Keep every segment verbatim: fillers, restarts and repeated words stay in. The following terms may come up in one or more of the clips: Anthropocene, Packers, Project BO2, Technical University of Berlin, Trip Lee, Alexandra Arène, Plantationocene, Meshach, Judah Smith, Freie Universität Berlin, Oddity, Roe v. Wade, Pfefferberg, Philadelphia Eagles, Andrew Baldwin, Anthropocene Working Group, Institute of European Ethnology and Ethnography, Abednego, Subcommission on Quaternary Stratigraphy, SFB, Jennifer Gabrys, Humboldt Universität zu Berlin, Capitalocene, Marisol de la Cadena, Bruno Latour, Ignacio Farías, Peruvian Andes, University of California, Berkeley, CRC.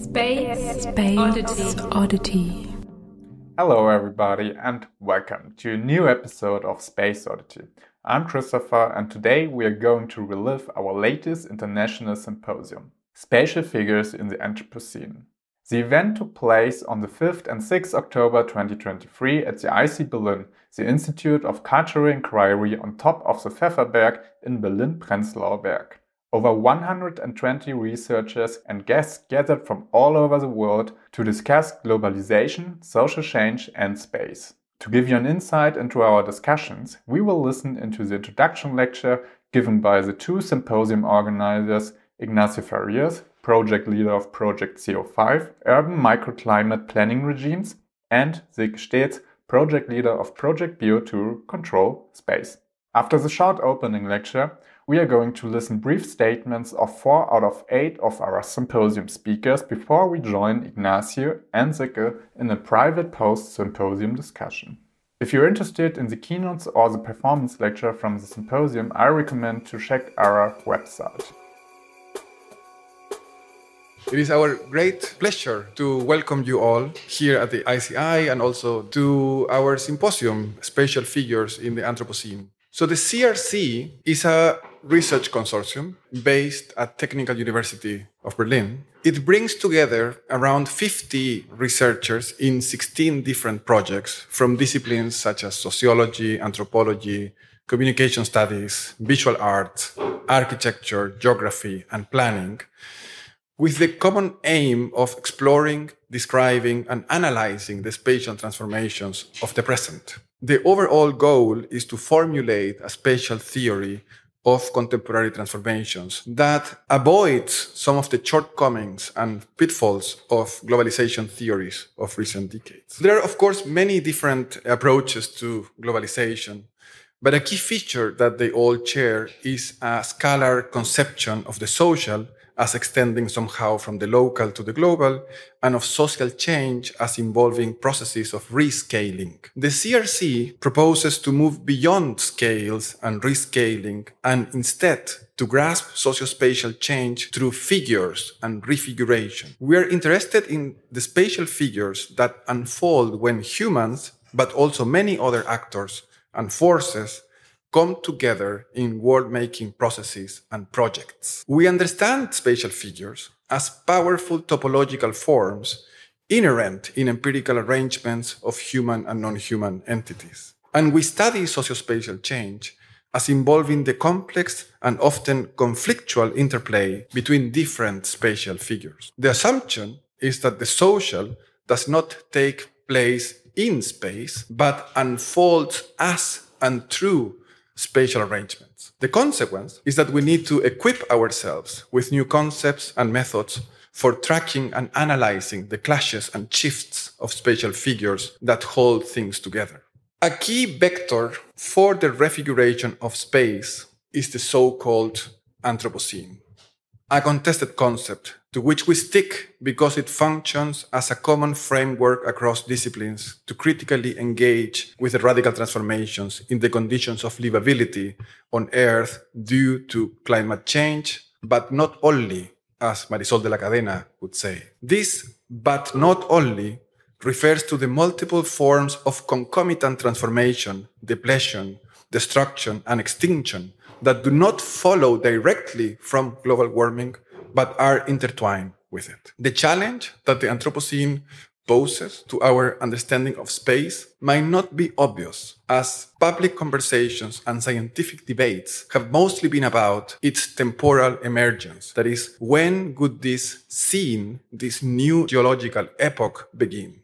Space, Space Oddity. Oddity. Hello everybody and welcome to a new episode of Space Oddity. I'm Christopher and today we are going to relive our latest international symposium, Spatial Figures in the Anthropocene. The event took place on the fifth and sixth of October twenty twenty-three at the I C Berlin, the Institute of Cultural Inquiry on top of the Pfefferberg in Berlin-Prenzlauer Berg. Over one hundred twenty researchers and guests gathered from all over the world to discuss globalization, social change and space. To give you an insight into our discussions, we will listen into the introduction lecture given by the two symposium organizers, Ignacio Farías, project leader of Project C O five, Urban Microclimate Planning Regimes, and Silke Steets, project leader of Project B O two Control Space. After the short opening lecture, we are going to listen brief statements of four out of eight of our symposium speakers before we join Ignacio and Silke in a private post-symposium discussion. If you're interested in the keynotes or the performance lecture from the symposium, I recommend to check our website. It is our great pleasure to welcome you all here at the I C I and also to our symposium, Spatial Figures in the Anthropocene. So the C R C is a research consortium based at Technical University of Berlin. It brings together around fifty researchers in sixteen different projects from disciplines such as sociology, anthropology, communication studies, visual arts, architecture, geography, and planning, with the common aim of exploring, describing, and analyzing the spatial transformations of the present. The overall goal is to formulate a spatial theory of contemporary transformations that avoids some of the shortcomings and pitfalls of globalization theories of recent decades. There are, of course, many different approaches to globalization, but a key feature that they all share is a scalar conception of the social as extending somehow from the local to the global, and of social change as involving processes of rescaling. The C R C proposes to move beyond scales and rescaling, and instead to grasp socio-spatial change through figures and refiguration. We are interested in the spatial figures that unfold when humans, but also many other actors and forces, come together in world-making processes and projects. We understand spatial figures as powerful topological forms inherent in empirical arrangements of human and non-human entities. And we study socio-spatial change as involving the complex and often conflictual interplay between different spatial figures. The assumption is that the social does not take place in space, but unfolds as and through spatial arrangements. The consequence is that we need to equip ourselves with new concepts and methods for tracking and analyzing the clashes and shifts of spatial figures that hold things together. A key vector for the refiguration of space is the so-called Anthropocene, a contested concept to which we stick because it functions as a common framework across disciplines to critically engage with the radical transformations in the conditions of livability on Earth due to climate change, but not only, as Marisol de la Cadena would say. This "but not only" refers to the multiple forms of concomitant transformation, depletion, destruction, and extinction that do not follow directly from global warming, but are intertwined with it. The challenge that the Anthropocene poses to our understanding of space might not be obvious, as public conversations and scientific debates have mostly been about its temporal emergence. That is, when could this scene, this new geological epoch, begin?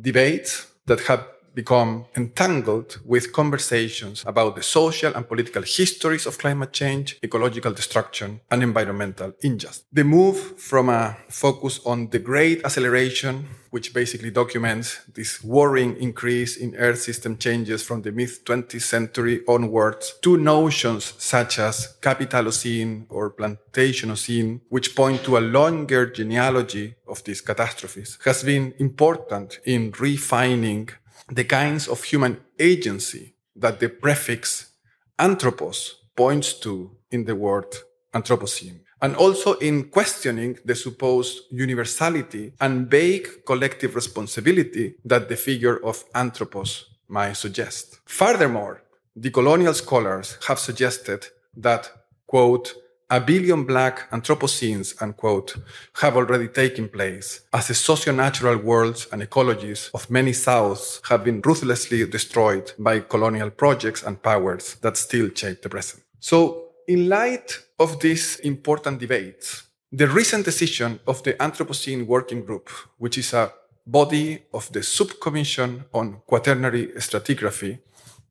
Debates that have become entangled with conversations about the social and political histories of climate change, ecological destruction, and environmental injustice. The move from a focus on the Great Acceleration, which basically documents this worrying increase in Earth system changes from the mid-twentieth century onwards, to notions such as Capitalocene or Plantationocene, which point to a longer genealogy of these catastrophes, has been important in refining the kinds of human agency that the prefix anthropos points to in the word Anthropocene. and also in questioning the supposed universality and vague collective responsibility that the figure of Anthropos might suggest. Furthermore, decolonial scholars have suggested that, quote, a billion black Anthropocenes, unquote, have already taken place, as the socio-natural worlds and ecologies of many Souths have been ruthlessly destroyed by colonial projects and powers that still shape the present. So, in light of these important debates, the recent decision of the Anthropocene Working Group, which is a body of the Subcommission on Quaternary Stratigraphy,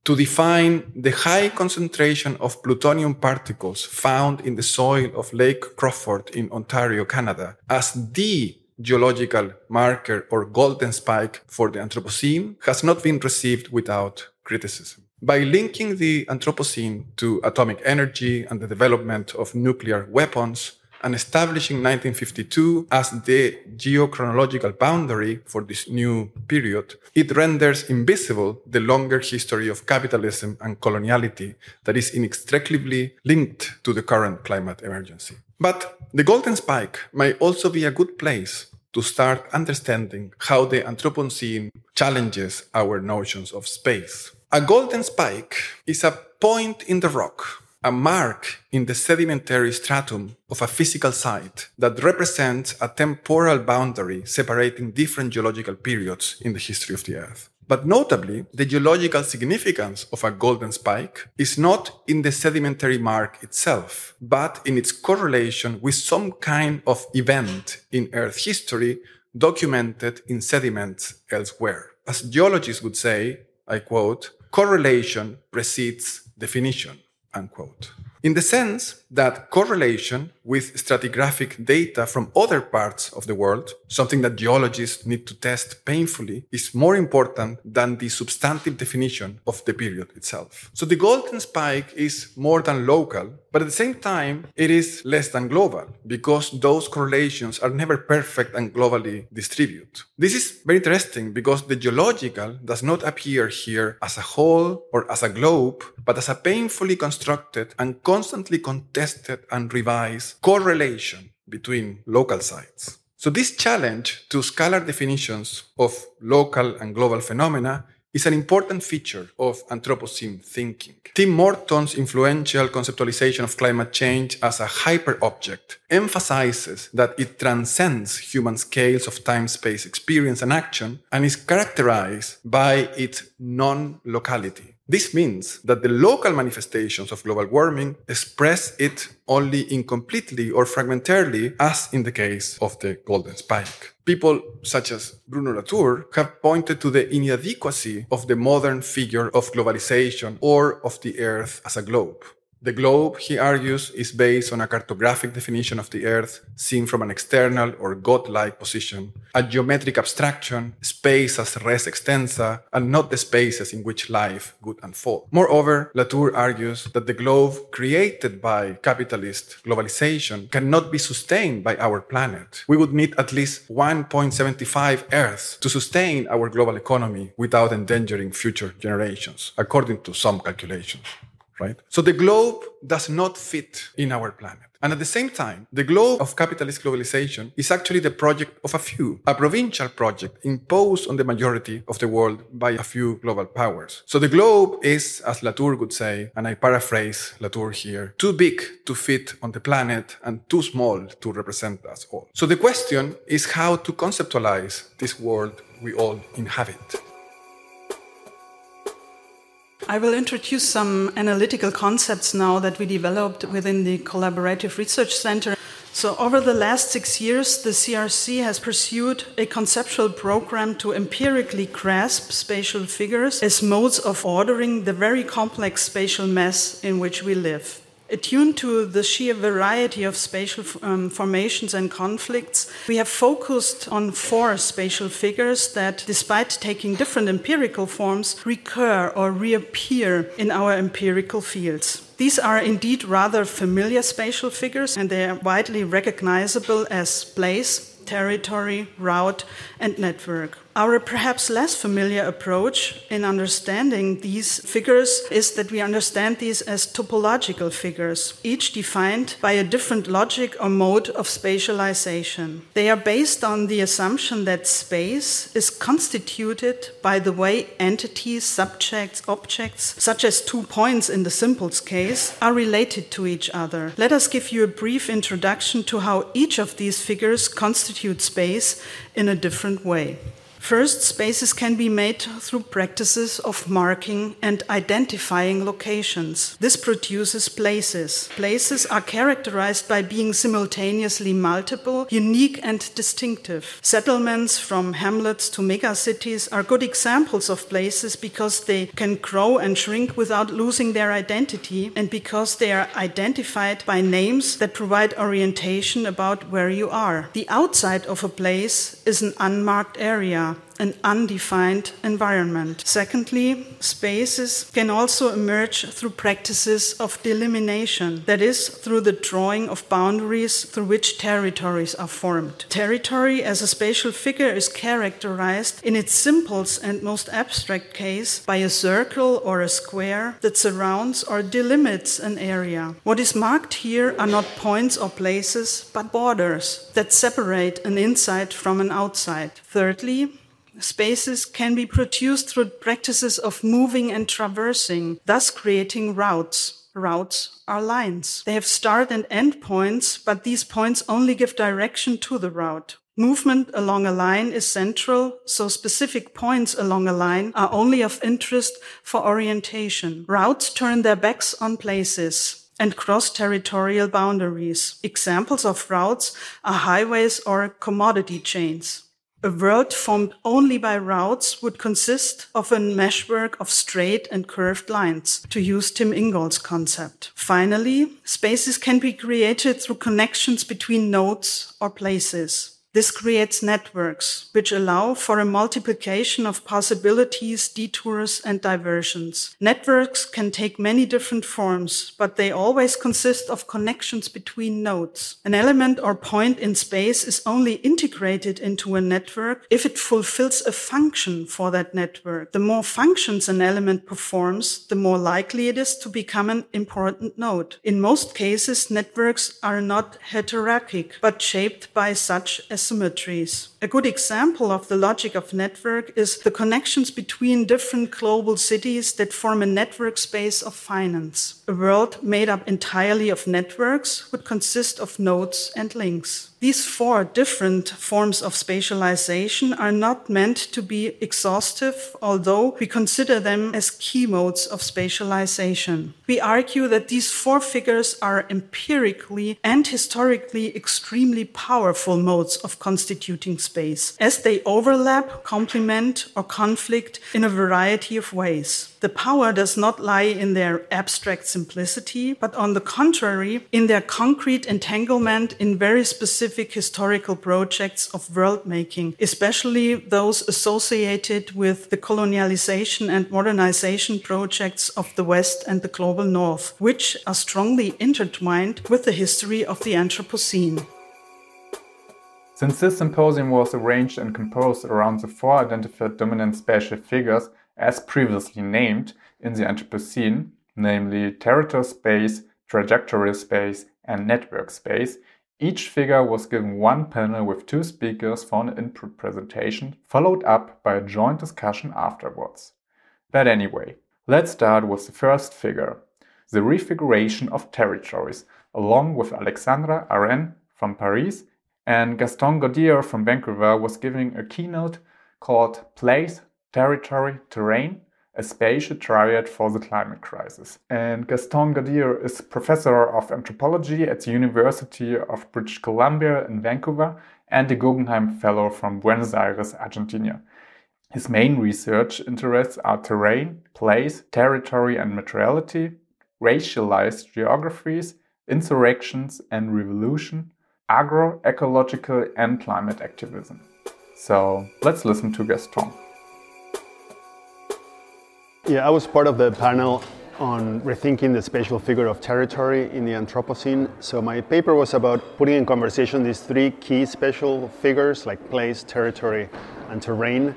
to define the high concentration of plutonium particles found in the soil of Lake Crawford in Ontario, Canada, as the geological marker or golden spike for the Anthropocene, has not been received without criticism. By linking the Anthropocene to atomic energy and the development of nuclear weapons, and establishing nineteen fifty-two as the geochronological boundary for this new period, it renders invisible the longer history of capitalism and coloniality that is inextricably linked to the current climate emergency. But the golden spike may also be a good place to start understanding how the Anthropocene challenges our notions of space. A golden spike is a point in the rock, a mark in the sedimentary stratum of a physical site that represents a temporal boundary separating different geological periods in the history of the Earth. But notably, the geological significance of a golden spike is not in the sedimentary mark itself, but in its correlation with some kind of event in Earth history documented in sediments elsewhere. As geologists would say, I quote, correlation precedes definition. Unquote. In the sense that correlation with stratigraphic data from other parts of the world, something that geologists need to test painfully, is more important than the substantive definition of the period itself. So the golden spike is more than local, but at the same time, it is less than global, because those correlations are never perfect and globally distributed. This is very interesting because the geological does not appear here as a whole or as a globe, but as a painfully constructed and constantly contested and revised correlation between local sites. So this challenge to scalar definitions of local and global phenomena is an important feature of Anthropocene thinking. Tim Morton's influential conceptualization of climate change as a hyperobject emphasizes that it transcends human scales of time-space experience and action and is characterized by its non-locality. This means that the local manifestations of global warming express it only incompletely or fragmentarily, as in the case of the golden spike. People such as Bruno Latour have pointed to the inadequacy of the modern figure of globalization or of the Earth as a globe. The globe, he argues, is based on a cartographic definition of the Earth seen from an external or god-like position, a geometric abstraction, space as res extensa, and not the spaces in which life would unfold. Moreover, Latour argues that the globe created by capitalist globalization cannot be sustained by our planet. We would need at least one point seven five Earths to sustain our global economy without endangering future generations, according to some calculations. Right? So the globe does not fit in our planet. And at the same time, the globe of capitalist globalization is actually the project of a few, a provincial project imposed on the majority of the world by a few global powers. So the globe is, as Latour would say, and I paraphrase Latour here, too big to fit on the planet and too small to represent us all. So the question is how to conceptualize this world we all inhabit. I will introduce some analytical concepts now that we developed within the Collaborative Research Center. So over the last six years, the C R C has pursued a conceptual program to empirically grasp spatial figures as modes of ordering the very complex spatial mess in which we live. Attuned to the sheer variety of spatial um, formations and conflicts, we have focused on four spatial figures that, despite taking different empirical forms, recur or reappear in our empirical fields. These are indeed rather familiar spatial figures, and they are widely recognizable as place, territory, route, and network. Our perhaps less familiar approach in understanding these figures is that we understand these as topological figures, each defined by a different logic or mode of spatialization. They are based on the assumption that space is constituted by the way entities, subjects, objects, such as two points in the simples case, are related to each other. Let us give you a brief introduction to how each of these figures constitute space in a different way. First, spaces can be made through practices of marking and identifying locations. This produces places. Places are characterized by being simultaneously multiple, unique, and distinctive. Settlements from hamlets to megacities are good examples of places because they can grow and shrink without losing their identity, and because they are identified by names that provide orientation about where you are. The outside of a place is an unmarked area, an undefined environment. Secondly, spaces can also emerge through practices of delimitation, that is, through the drawing of boundaries through which territories are formed. Territory as a spatial figure is characterized in its simplest and most abstract case by a circle or a square that surrounds or delimits an area. What is marked here are not points or places, but borders that separate an inside from an outside. Thirdly, spaces can be produced through practices of moving and traversing, thus creating routes. Routes are lines. They have start and end points, but these points only give direction to the route. Movement along a line is central, so specific points along a line are only of interest for orientation. Routes turn their backs on places and cross-territorial boundaries. Examples of routes are highways or commodity chains. A world formed only by routes would consist of a meshwork of straight and curved lines, to use Tim Ingold's concept. Finally, spaces can be created through connections between nodes or places. This creates networks, which allow for a multiplication of possibilities, detours, and diversions. Networks can take many different forms, but they always consist of connections between nodes. An element or point in space is only integrated into a network if it fulfills a function for that network. The more functions an element performs, the more likely it is to become an important node. In most cases, networks are not heterarchic, but shaped by such as asymmetries. A good example of the logic of network is the connections between different global cities that form a network space of finance. A world made up entirely of networks would consist of nodes and links. These four different forms of spatialization are not meant to be exhaustive, although we consider them as key modes of spatialization. We argue that these four figures are empirically and historically extremely powerful modes of constituting space, as they overlap, complement, or conflict in a variety of ways. The power does not lie in their abstract simplicity, but on the contrary, in their concrete entanglement in very specific historical projects of world-making, especially those associated with the colonialization and modernization projects of the West and the Global North, which are strongly intertwined with the history of the Anthropocene. Since this symposium was arranged and composed around the four identified dominant spatial figures as previously named in the Anthropocene, namely territory space, trajectory space, and network space, each figure was given one panel with two speakers for an input presentation, followed up by a joint discussion afterwards. But anyway, let's start with the first figure, the refiguration of territories, along with Alexandra Arène from Paris, and Gastón Gordillo from Vancouver was giving a keynote called Place, Territory, Terrain, a Spatial Triad for the Climate Crisis. And Gastón Gordillo is professor of anthropology at the University of British Columbia in Vancouver and a Guggenheim Fellow from Buenos Aires, Argentina. His main research interests are terrain, place, territory and materiality, racialized geographies, insurrections and revolution, agro-ecological and climate activism. So let's listen to Gaston. Yeah, I was part of the panel on rethinking the spatial figure of territory in the Anthropocene. So my paper was about putting in conversation these three key spatial figures like place, territory, and terrain.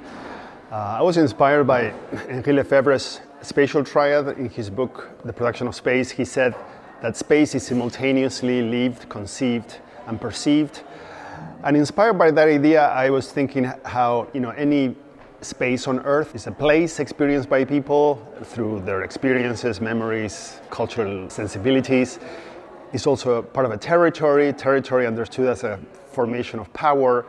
Uh, I was inspired by Henri Lefebvre's spatial triad. In his book, The Production of Space, he said that space is simultaneously lived, conceived, and perceived. And inspired by that idea, I was thinking how, you know, any space on Earth is a place experienced by people through their experiences, memories, cultural sensibilities. It's also a part of a territory, territory understood as a formation of power,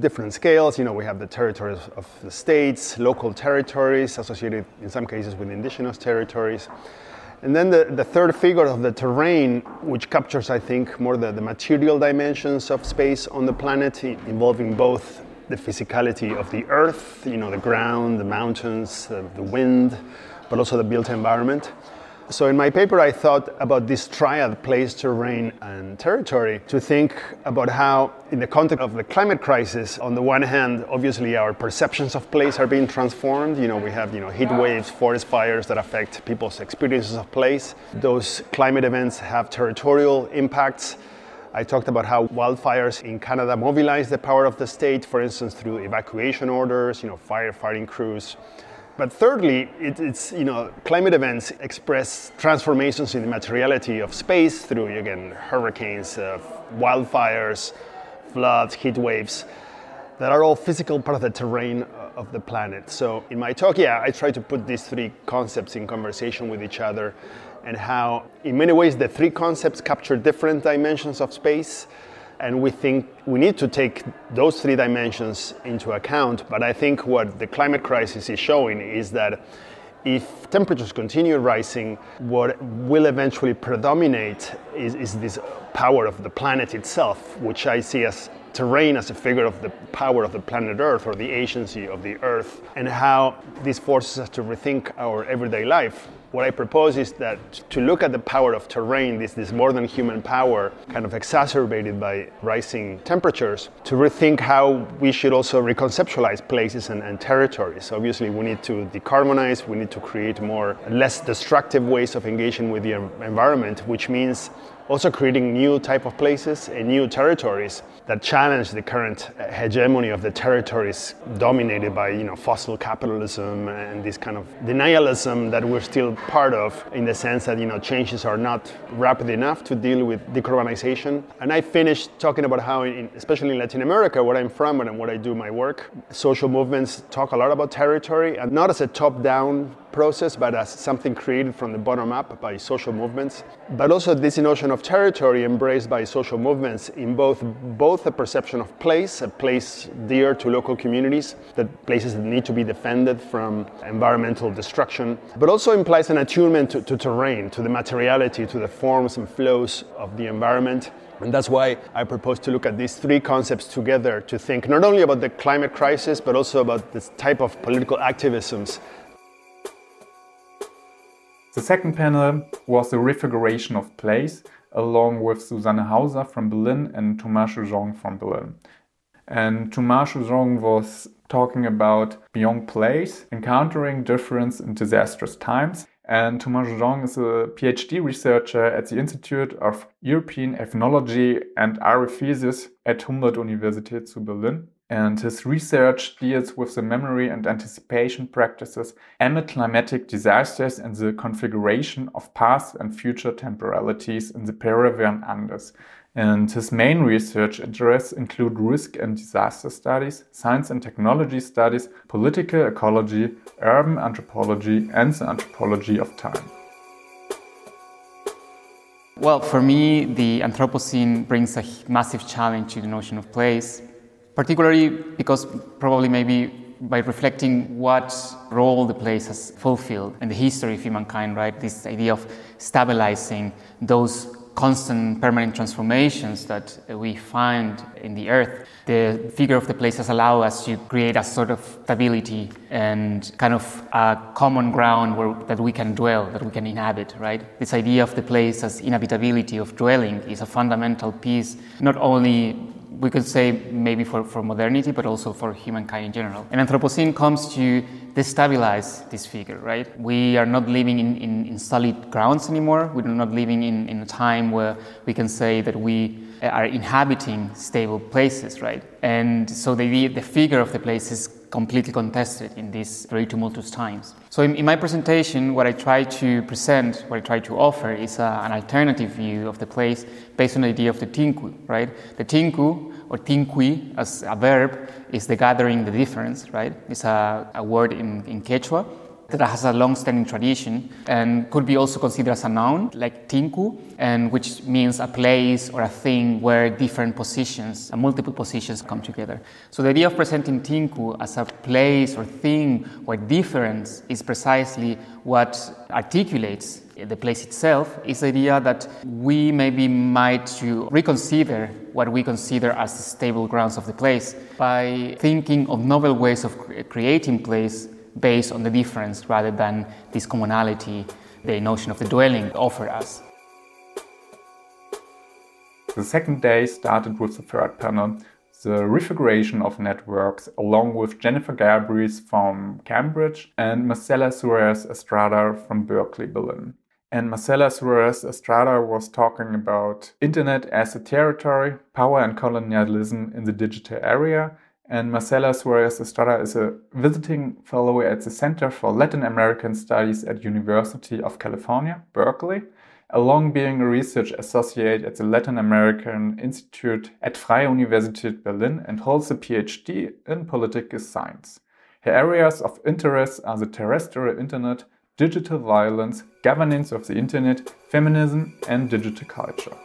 different scales. You know, we have the territories of the states, local territories associated in some cases with indigenous territories. And then the, the third figure of the terrain, which captures, I think, more the, the material dimensions of space on the planet, involving both the physicality of the earth, you know, the ground, the mountains, the, the wind, but also the built environment. So in my paper, I thought about this triad, place, terrain, and territory, to think about how, in the context of the climate crisis, on the one hand, obviously our perceptions of place are being transformed. You know, we have, you know, heat waves, forest fires that affect people's experiences of place. Those climate events have territorial impacts. I talked about how wildfires in Canada mobilize the power of the state, for instance, through evacuation orders, you know, firefighting crews. But thirdly, it, it's, you know, climate events express transformations in the materiality of space through, again, hurricanes, uh, wildfires, floods, heat waves, that are all physical part of the terrain of the planet. So in my talk, yeah, I try to put these three concepts in conversation with each other, and how in many ways the three concepts capture different dimensions of space. And we think we need to take those three dimensions into account. But I think what the climate crisis is showing is that if temperatures continue rising, what will eventually predominate is, is this power of the planet itself, which I see as terrain, as a figure of the power of the planet Earth, or the agency of the Earth, and how this forces us to rethink our everyday life. What I propose is that to look at the power of terrain, this, this more than human power, kind of exacerbated by rising temperatures, to rethink how we should also reconceptualize places and, and territories. Obviously, we need to decarbonize, we need to create more, less destructive ways of engaging with the environment, which means also creating new type of places and new territories that challenge the current hegemony of the territories dominated by, you know, fossil capitalism and this kind of denialism that we're still part of, in the sense that, you know, changes are not rapid enough to deal with decarbonization. And I finished talking about how, in, especially in Latin America, where I'm from and what I do my work, social movements talk a lot about territory, and not as a top-down process, but as something created from the bottom up by social movements. But also this notion of territory embraced by social movements in both both a perception of place, a place dear to local communities, that places that need to be defended from environmental destruction, but also implies an attunement to, to terrain, to the materiality, to the forms and flows of the environment. And that's why I propose to look at these three concepts together, to think not only about the climate crisis, but also about this type of political activisms. The second panel was the refiguration of place, along with Susanne Hauser from Berlin and Tomás Usón from Berlin. And Tomás Usón was talking about Beyond Place, encountering difference in disastrous times. And Tomás Usón is a PhD researcher at the Institute of European Ethnology and Ethnography at Humboldt Universität zu Berlin. And his research deals with the memory and anticipation practices amid climatic disasters and the configuration of past and future temporalities in the Peruvian Andes. And his main research interests include risk and disaster studies, science and technology studies, political ecology, urban anthropology, and the anthropology of time. Well, for me, the Anthropocene brings a massive challenge to the notion of place, particularly because probably maybe by reflecting what role the place has fulfilled in the history of humankind, right? This idea of stabilizing those constant permanent transformations that we find in the earth. The figure of the place has allowed us to create a sort of stability and kind of a common ground where that we can dwell, that we can inhabit, right? This idea of the place as inhabitability, of dwelling, is a fundamental piece, not only we could say maybe for, for modernity, but also for humankind in general. And Anthropocene comes to destabilize this figure, right? We are not living in, in, in solid grounds anymore. We're not living in, in a time where we can say that we are inhabiting stable places, right? And so the, the figure of the place is completely contested in these very tumultuous times. So in, in my presentation, what I try to present, what I try to offer is a, an alternative view of the place based on the idea of the tinku, right? The tinku, or tinkui as a verb, is the gathering, the difference, right? It's a, a word in, in Quechua that has a long-standing tradition and could be also considered as a noun, like tinku, and which means a place or a thing where different positions, multiple positions, come together. So the idea of presenting tinku as a place or thing where difference is precisely what articulates the place itself is the idea that we maybe might to reconsider what we consider as the stable grounds of the place by thinking of novel ways of creating place based on the difference rather than this commonality the notion of the dwelling offer us. The second day started with the third panel, the refiguration of networks, along with Jennifer Gabrys from Cambridge and Marcela Suárez Estrada from Berkeley, Berlin. And Marcela Suárez Estrada was talking about internet as a territory, power and colonialism in the digital area. And Marcela Suárez Estrada is a visiting fellow at the Center for Latin American Studies at University of California, Berkeley, along being a research associate at the Latin American Institute at Freie Universität Berlin and holds a PhD in political science. Her areas of interest are the terrestrial internet, digital violence, governance of the internet, feminism, and digital culture.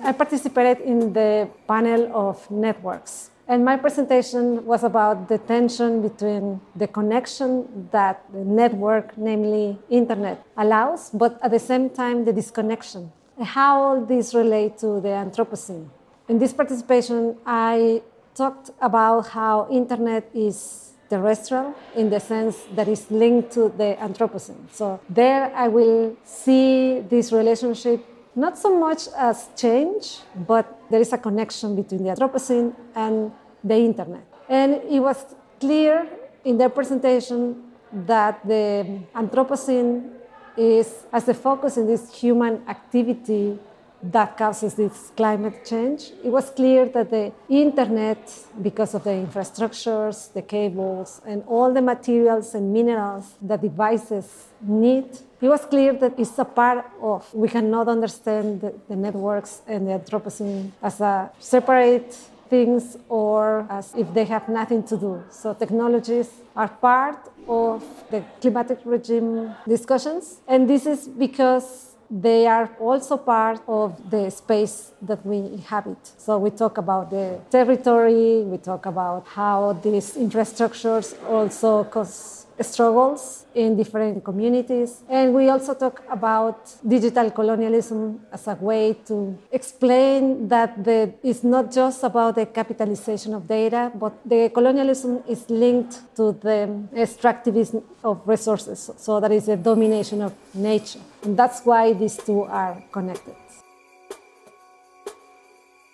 I participated in the panel of networks, and my presentation was about the tension between the connection that the network, namely internet, allows, but at the same time the disconnection. How all this relates to the Anthropocene. In this participation, I talked about how internet is terrestrial in the sense that it's linked to the Anthropocene. So there I will see this relationship not so much as change, but there is a connection between the Anthropocene and the internet. And it was clear in their presentation that the Anthropocene is as the focus in this human activity that causes this climate change. It was clear that the internet, because of the infrastructures, the cables, and all the materials and minerals that devices need, it was clear that it's a part of, we cannot understand the, the networks and the Anthropocene as a separate things or as if they have nothing to do. So technologies are part of the climatic regime discussions, and this is because they are also part of the space that we inhabit. So we talk about the territory, we talk about how these infrastructures also cause struggles in different communities. And we also talk about digital colonialism as a way to explain that the, it's not just about the capitalization of data, but the colonialism is linked to the extractivism of resources, so that is the domination of nature. And that's why these two are connected.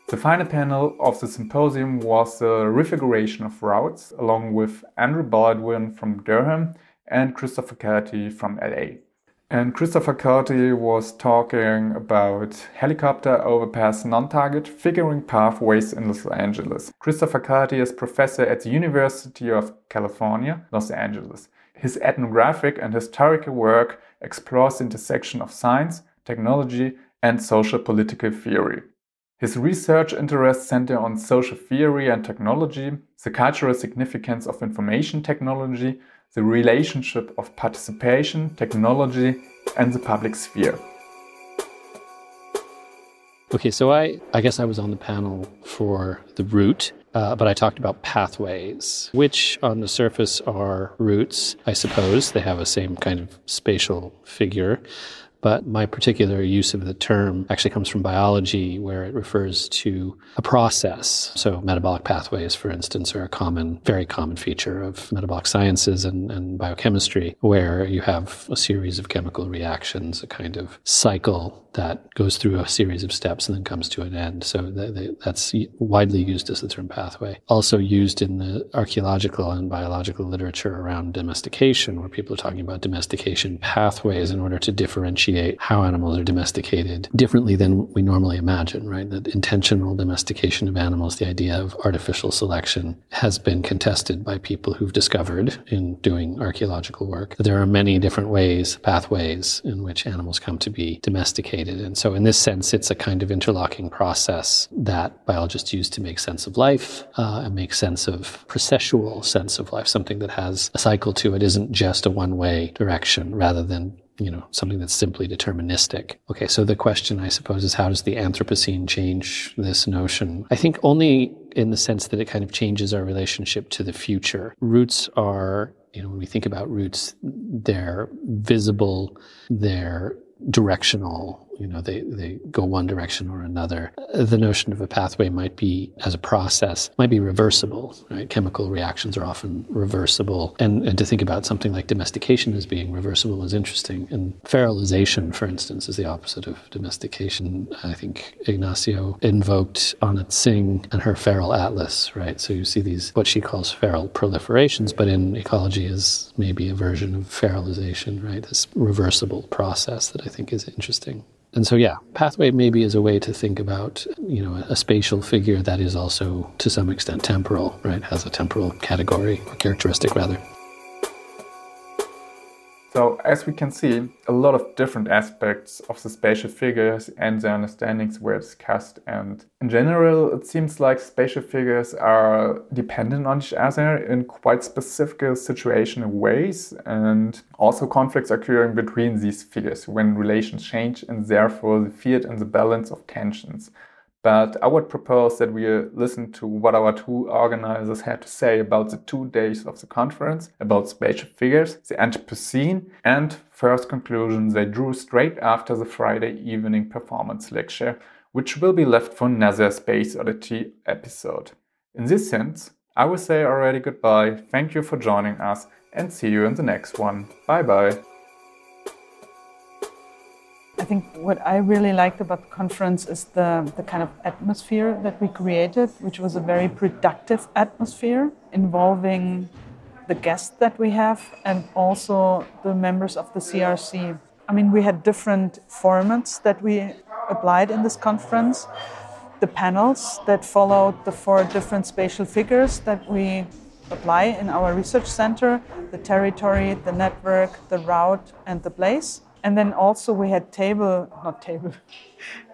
The final panel of the symposium was the refiguration of routes, along with Andrew Baldwin from Durham and Christopher Kelty from L A. And Christopher Kelty was talking about helicopter overpass non-target, figuring pathways in Los Angeles. Christopher Kelty is professor at the University of California, Los Angeles. His ethnographic and historical work explores the intersection of science, technology, and social political theory. His research interests center on social theory and technology, the cultural significance of information technology, the relationship of participation, technology, and the public sphere. Okay, so I, I guess I was on the panel for the route, uh, but I talked about pathways, which on the surface are routes, I suppose. They have the same kind of spatial figure. But my particular use of the term actually comes from biology, where it refers to a process. So metabolic pathways, for instance, are a common, very common feature of metabolic sciences and, and biochemistry, where you have a series of chemical reactions, a kind of cycle that goes through a series of steps and then comes to an end. So they, they, that's widely used as the term pathway. Also used in the archaeological and biological literature around domestication, where people are talking about domestication pathways in order to differentiate how animals are domesticated differently than we normally imagine, right? That intentional domestication of animals, the idea of artificial selection, has been contested by people who've discovered in doing archaeological work that there are many different ways, pathways, in which animals come to be domesticated. And so in this sense, it's a kind of interlocking process that biologists use to make sense of life uh, and make sense of processual sense of life, something that has a cycle to it, isn't just a one-way direction, rather than, you know, something that's simply deterministic. Okay, so the question, I suppose, is how does the Anthropocene change this notion? I think only in the sense that it kind of changes our relationship to the future. Roots are, you know, when we think about roots, they're visible, they're directional, you know, they, they go one direction or another. The notion of a pathway might be, as a process, might be reversible, right? Chemical reactions are often reversible. And, and to think about something like domestication as being reversible is interesting. And feralization, for instance, is the opposite of domestication. I think Ignacio invoked Anat Singh and her feral atlas, right? So you see these, what she calls feral proliferations, but in ecology is maybe a version of feralization, right? This reversible process that I think is interesting. And so, yeah, pathway maybe is a way to think about, you know, a spatial figure that is also, to some extent, temporal, right? Has a temporal category or characteristic, rather. So, as we can see, a lot of different aspects of the spatial figures and their understandings were discussed. And in general, it seems like spatial figures are dependent on each other in quite specific situational ways, and also conflicts occurring between these figures when relations change, and therefore the field and the balance of tensions. But I would propose that we listen to what our two organizers had to say about the two days of the conference, about spatial figures, the Anthropocene, and first conclusions they drew straight after the Friday evening performance lecture, which will be left for another Space Oddity episode. In this sense, I will say already goodbye, thank you for joining us, and see you in the next one. Bye-bye. I think what I really liked about the conference is the, the kind of atmosphere that we created, which was a very productive atmosphere involving the guests that we have and also the members of the C R C. I mean, we had different formats that we applied in this conference. The panels that followed the four different spatial figures that we apply in our research center, the territory, the network, the route, and the place. And then also we had table, not table,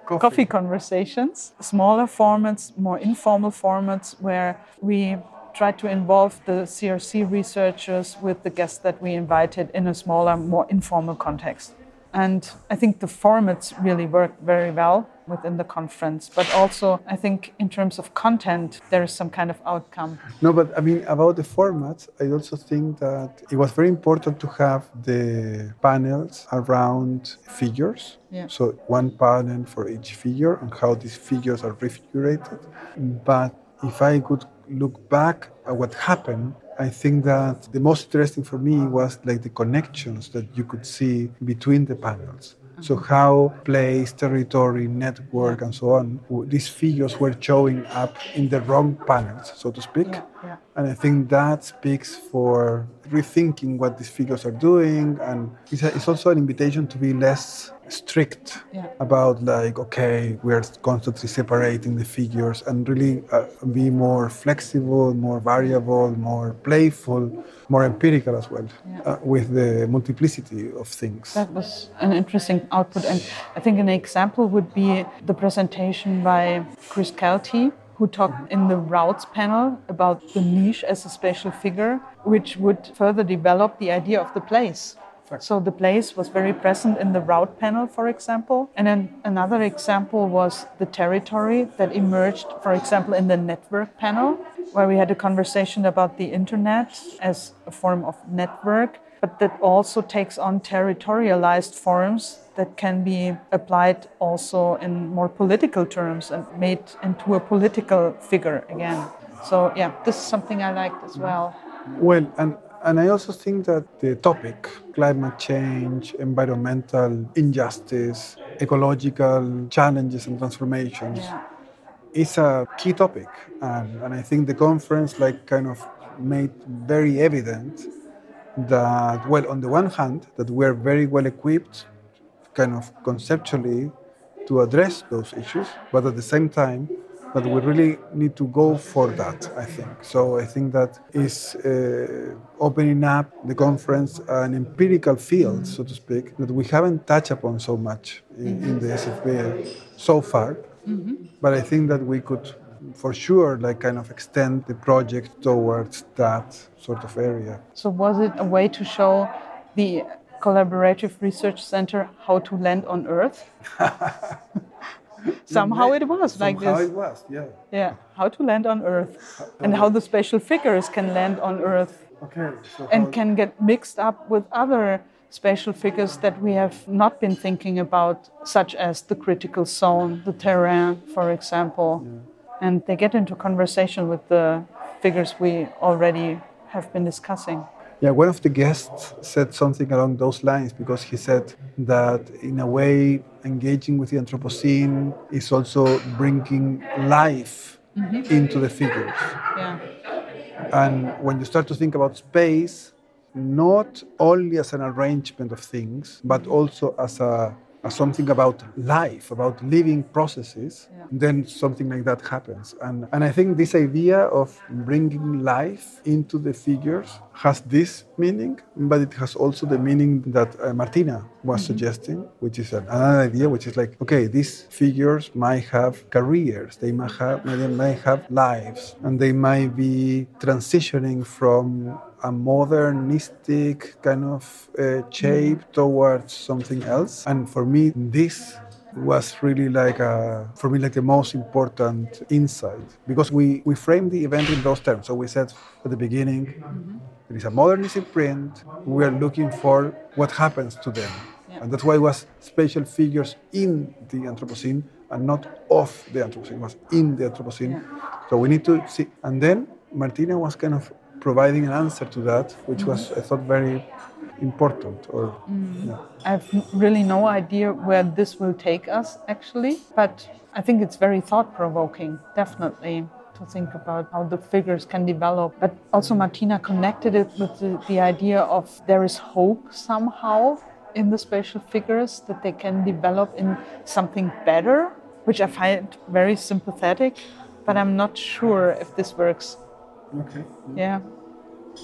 coffee. coffee conversations, smaller formats, more informal formats, where we tried to involve the C R C researchers with the guests that we invited in a smaller, more informal context. And I think the formats really worked very well within the conference. But also, I think in terms of content, there is some kind of outcome. No, but I mean, about the formats, I also think that it was very important to have the panels around figures. Yeah. So one panel for each figure and how these figures are refigurated. But if I could look back at what happened, I think that the most interesting for me was like the connections that you could see between the panels. So how place, territory, network, and so on, these figures were showing up in the wrong panels, so to speak. Yeah, yeah. And I think that speaks for rethinking what these figures are doing. And it's, a, it's also an invitation to be less strict yeah. about like, okay, we're constantly separating the figures, and really uh, be more flexible, more variable, more playful, more empirical as well yeah. uh, with the multiplicity of things. That was an interesting output. And I think an example would be the presentation by Chris Kelty, who talked in the routes panel about the niche as a spatial figure, which would further develop the idea of the place. So the place was very present in the route panel, for example. And then another example was the territory that emerged, for example, in the network panel, where we had a conversation about the internet as a form of network. but that also takes on territorialized forms that can be applied also in more political terms and made into a political figure again. So yeah, this is something I liked as well. Well, and, and I also think that the topic, climate change, environmental injustice, ecological challenges and transformations, yeah. is a key topic. And, and I think the conference like kind of made very evident that, well, on the one hand, that we're very well equipped kind of conceptually to address those issues, but at the same time, that we really need to go for that, I think. So I think that is uh, opening up the conference an empirical field, so to speak, that we haven't touched upon so much in, in the S F B so far, mm-hmm. but I think that we could for sure, like kind of extend the project towards that sort of area. So was it a way to show the Collaborative Research Center how to land on Earth? Somehow it was like this. Somehow it was, yeah. Yeah, how to land on Earth and how the special figures can land on Earth. Okay. So and can get mixed up with other special figures that we have not been thinking about, such as the critical zone, the terrain, for example. Yeah. And they get into conversation with the figures we already have been discussing. Yeah, one of the guests said something along those lines, because he said that in a way engaging with the Anthropocene is also bringing life mm-hmm. into the figures. Yeah. And when you start to think about space, not only as an arrangement of things, but also as a something about life, about living processes, yeah. then something like that happens. And and I think this idea of bringing life into the figures has this meaning, but it has also the meaning that uh, Martina was mm-hmm. suggesting, which is an, another idea, which is like, okay, these figures might have careers, they might have, they might have lives, and they might be transitioning from a modernistic kind of uh, shape towards something else. And for me, this was really like, a, for me, like the most important insight, because we, we framed the event in those terms. So we said at the beginning, mm-hmm. there is a modernist imprint, we are looking for what happens to them. Yeah. And that's why it was spatial figures in the Anthropocene and not of the Anthropocene, it was in the Anthropocene. Yeah. So we need to see. And then Martina was kind of providing an answer to that, which was, I thought, very important. Or mm. yeah. I have really no idea where this will take us, actually, but I think it's very thought-provoking, definitely, to think about how the figures can develop. But also Martina connected it with the, the idea of there is hope somehow in the spatial figures, that they can develop in something better, which I find very sympathetic, but I'm not sure if this works. Okay. Yeah. yeah.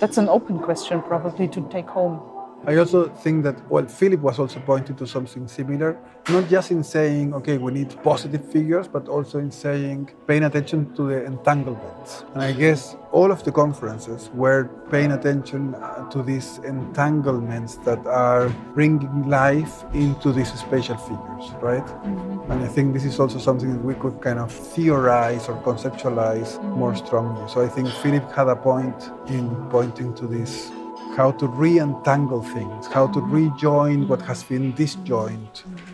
That's an open question probably to take home. I also think that, well, Philip was also pointing to something similar, not just in saying, okay, we need positive figures, but also in saying, paying attention to the entanglements. And I guess all of the conferences were paying attention to these entanglements that are bringing life into these spatial figures, right? Mm-hmm. And I think this is also something that we could kind of theorize or conceptualize mm-hmm. more strongly. So I think Philip had a point in pointing to this, how to re-entangle things, how to rejoin what has been disjoined.